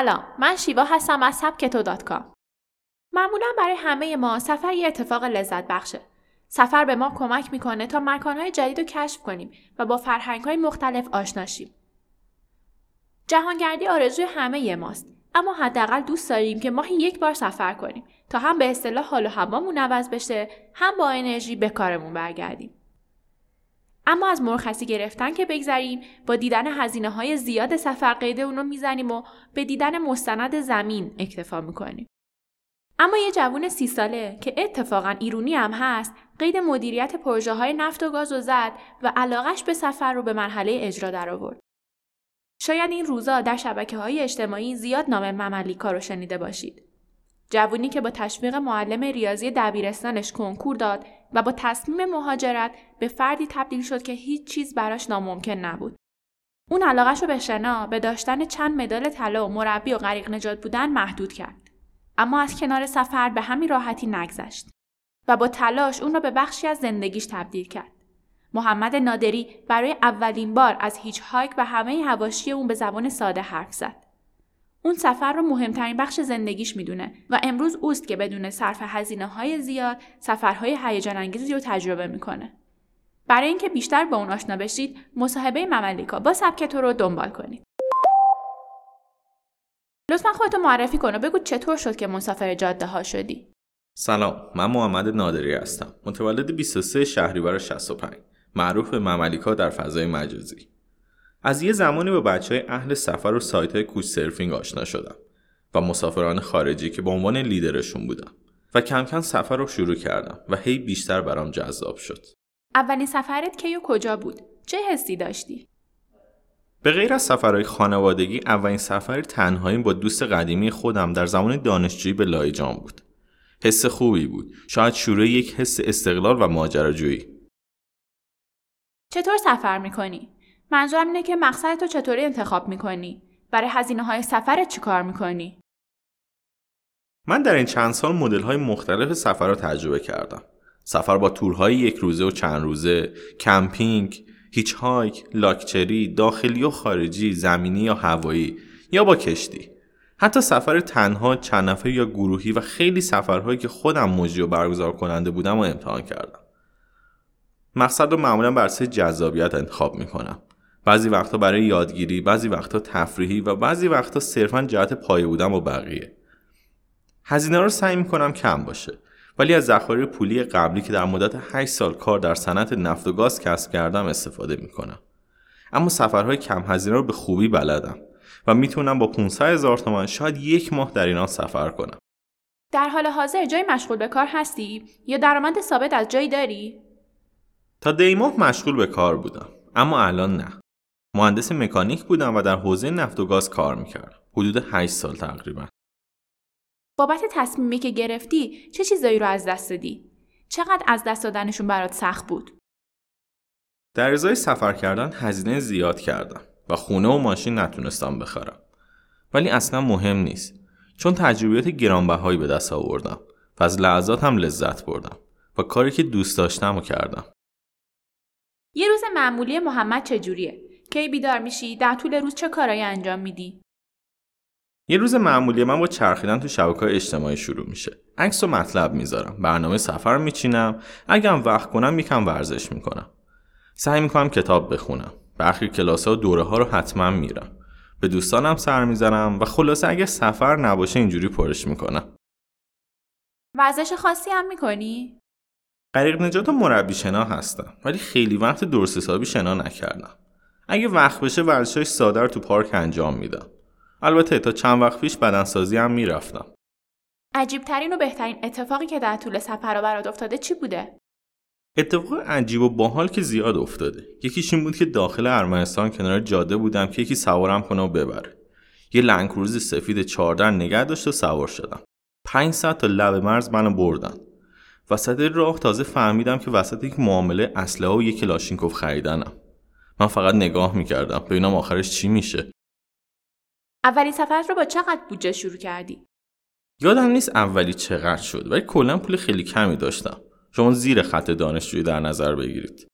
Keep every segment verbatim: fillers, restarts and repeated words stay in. سلام، من شیوا هستم از سبکتو دات کام. معمولا برای همه ما سفر یه اتفاق لذت بخشه. سفر به ما کمک میکنه تا مکانهای جدید رو کشف کنیم و با فرهنگهای مختلف آشنا شیم. جهانگردی آرزوی همه ماست، اما حداقل دوست داریم که ماهی یک بار سفر کنیم تا هم به اصطلاح حال و هوامون عوض بشه، هم با انرژی به کارمون برگردیم. اما از مرخصی گرفتن که بگذریم، با دیدن هزینه‌های زیاد سفر قید اون رو میزنیم و به دیدن مستند زمین اکتفا میکنیم. اما یه جوون سی ساله که اتفاقاً ایرانی هم هست، قید مدیریت پروژه‌های نفت و گاز رو زد و علاقش به سفر رو به مرحله اجرا درآورد. شاید این روزا در شبکه‌های اجتماعی زیاد نام مملیکا رو شنیده باشید. جوونی که با تشویق معلم ریاضی دبیرستانش کنکور داد و با تصمیم مهاجرت به فردی تبدیل شد که هیچ چیز براش ناممکن نبود. اون علاقه‌شو به شنا، به داشتن چند مدال طلا و مربی و غریق نجات بودن محدود کرد. اما از کنار سفر به همین راحتی نگذشت و با تلاش اون رو به بخشی از زندگیش تبدیل کرد. محمد نادری برای اولین بار از هیچ هایک و همه حواشی اون به زبان ساده حرف زد. اون سفر رو مهمترین بخش زندگیش میدونه و امروز اوست که بدون صرف هزینه‌های زیاد سفرهای هیجان انگیزی رو تجربه میکنه. برای اینکه بیشتر با اون آشنا بشید، مصاحبه مملیکا با سبکتو رو دنبال کنید. لطفاً خودتو معرفی کن و بگو چطور شد که مسافر جاده‌ها شدی. سلام، من محمد نادری هستم. متولد بیست و سه شهریور شصت و پنج. معروف به مملیکا در فضای مجازی. از یه زمانی با بچه‌های اهل سفر و سایت‌های کوچ سرفینگ آشنا شدم و مسافران خارجی که به عنوان لیدرشون بودم و کم کم سفر رو شروع کردم و هی بیشتر برام جذاب شد. اولین سفرت کی و کجا بود؟ چه حسی داشتی؟ به غیر از سفرهای خانوادگی، اولین سفر تنهاییم با دوست قدیمی خودم در زمان دانشجویی به لایجان بود. حس خوبی بود. شاید شروع یک حس استقلال و ماجراجویی. چطور سفر می‌کنی؟ منظورم اینه که مقصدتو چطوری انتخاب میکنی؟ برای هزینه‌های سفرت چی کار میکنی؟ من در این چند سال مدل‌های مختلف سفر رو تجربه کردم. سفر با تورهای یک روزه و چند روزه، کمپینگ، هیچ هایک، لاکچری، داخلی و خارجی، زمینی یا هوایی یا با کشتی. حتی سفر تنها، چند نفر یا گروهی و خیلی سفرهایی که خودم مجری و برگزار کننده بودم و امتحان کردم. مقصد رو معمولاً بر اساس جذابیت انتخاب میکنم. بعضی وقتا برای یادگیری، بعضی وقتا تفریحی و بعضی وقتا صرفاً جهت پایه بودن و بقیه. هزینه رو سعی می‌کنم کم باشه، ولی از ذخایر پولی قبلی که در مدت هشت سال کار در صنعت نفت و گاز کسب کردم استفاده می‌کنم. اما سفرهای کم هزینه رو به خوبی بلدم و میتونم با پانصد هزار تومان شاید یک ماه در اینا سفر کنم. در حال حاضر جای مشغول به کار هستی یا درآمد ثابت از جایی داری؟ تا دیماه مشغول به کار بودم، اما الان نه. مهندس مکانیک بودم و در حوزه نفت و گاز کار میکردم. حدود هشت سال تقریبا. بابت تصمیمی که گرفتی چه چیزایی رو از دست دادی؟ چقدر از دست دادنشون برات سخت بود؟ در ازای سفر کردن هزینه زیاد کردم و خونه و ماشین نتونستم بخرم. ولی اصلا مهم نیست، چون تجربیات گرانبهایی به دست آوردم و از لحظاتم لذت بردم و کاری که دوست داشتم رو کردم. یه روز معمولی محمد چجوریه؟ کی بیدار میشی؟ در طول روز چه کارایی انجام میدی؟ یه روز معمولی من با چرخیدن تو شبکه‌های اجتماعی شروع میشه. عکس و مطلب میذارم، برنامه سفر میچینم، اگم وقت کنم یکم ورزش میکنم. سعی میکنم کتاب بخونم. برخی کلاس‌ها و دوره‌ها رو حتما میرم. به دوستانم سر میزنم و خلاصه اگه سفر نباشه اینجوری پرش میکنم. ورزش خاصی هم میکنی؟ غریق نجات و مربی شنا هستم، ولی خیلی وقت درست حسابی شنا نکردم. اگه وقت بشه ورزش‌های ساده رو تو پارک انجام میدم. البته تا چند وقت پیش بدنسازی هم میرفتم. عجیب ترین و بهترین اتفاقی که در طول سفر برات افتاده چی بوده؟ اتفاق عجیب و باحال که زیاد افتاده. یکیش این بود که داخل ارمنستان کنار جاده بودم که یکی سوارم کنه و ببره. یه لنگ‌کروز سفید چهارده نگه داشت و سوار شدم. پانصد تا لب مرز منو بردن. وسط راه تازه فهمیدم که وسط یک معامله اسلحه و یک کلاشنکوف خریدنم. من فقط نگاه میکردم ببینم آخرش چی میشه. اولین سفرت رو با چقدر بودجه شروع کردی؟ یادم نیست اولی چقدر شد، ولی کلا پول خیلی کمی داشتم. شما زیر خط دانشجویی در نظر بگیرید.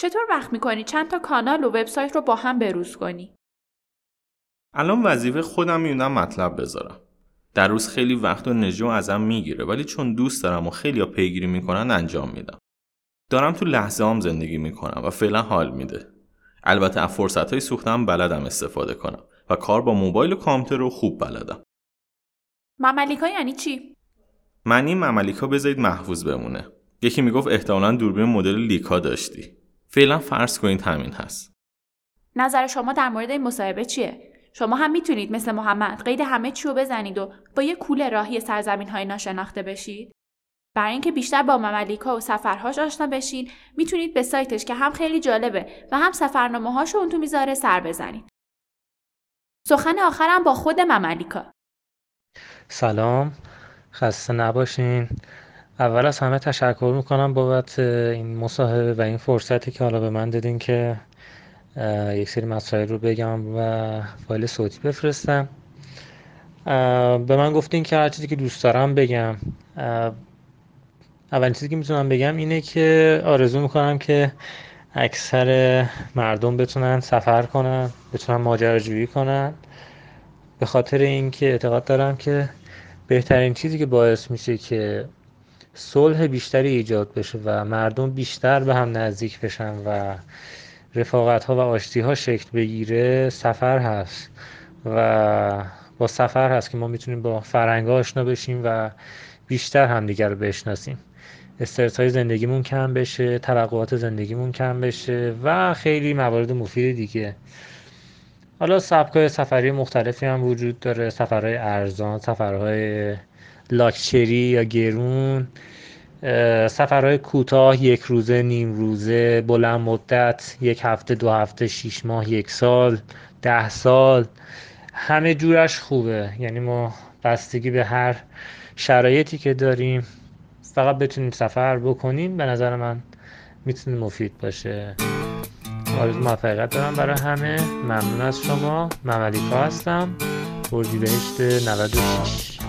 چطور وقت میکنی چند تا کانال و وبسایت رو با هم بروز کنی؟ الان وظیفه خودم میونم مطلب بذارم. در روز خیلی وقت و نجم ازم میگیره، ولی چون دوست دارم و خیلی ها پیگیری میکنن انجام میدم. دارم تو لحظه هم زندگی میکنم و فعلا حال میده. البته از فرصتهای سوختم بلدم استفاده کنم و کار با موبایل و کامپیوتر رو خوب بلدم. مملیکا یعنی چی؟ معنی مملیکا بذارید محفوظ بمونه. یکی میگفت احتمالاً دوربین مدل لیکا داشتی. فعلا فرض کنید همین هست. نظر شما در مورد این مصاحبه چیه؟ شما هم میتونید مثل محمد قید همه چی رو بزنید و با یه کوله راهی سرزمین‌های ناشناخته بشید. برای اینکه بیشتر با مملیکا و سفرهاش آشنا بشین، میتونید به سایتش که هم خیلی جالبه و هم سفرنامه‌هاشو اون تو میذاره سر بزنید. سخن آخرم با خود مملیکا. سلام، خسته نباشین. اول از همه تشکر میکنم بابت این مصاحبه و این فرصتی که حالا به من دادین که یک سری مسائل رو بگم و فایل صوتی بفرستم. به من گفتین که هر چیزی که دوست دارم بگم. اولین چیزی که میتونم بگم اینه که آرزو میکنم که اکثر مردم بتونن سفر کنن، بتونن ماجراجویی کنن، به خاطر اینکه اعتقاد دارم که بهترین چیزی که باعث میشه که صلح بیشتری ایجاد بشه و مردم بیشتر به هم نزدیک بشن و رفاقت‌ها و آشتی‌ها شکل بگیره سفر هست و با سفر هست که ما میتونیم با فرهنگ‌ها آشنا بشیم و بیشتر همدیگر رو بشناسیم. استرس‌های زندگیمون کم بشه، توقعات زندگیمون کم بشه و خیلی موارد مفید دیگه. حالا سبک‌های سفری مختلفی هم وجود داره، سفرهای ارزان، سفرهای لاکچری یا گرون، سفرهای کوتاه، یک روزه، نیم روزه، بلند مدت، یک هفته، دو هفته، شیش ماه، یک سال، ده سال، همه جورش خوبه. یعنی ما بستگی به هر شرایطی که داریم فقط بتونیم سفر بکنیم، به نظر من میتونه مفید باشه. آرزو موفقیت دارم برای همه. ممنون از شما. مملیکا هستم، اردیبهشت نود و شش.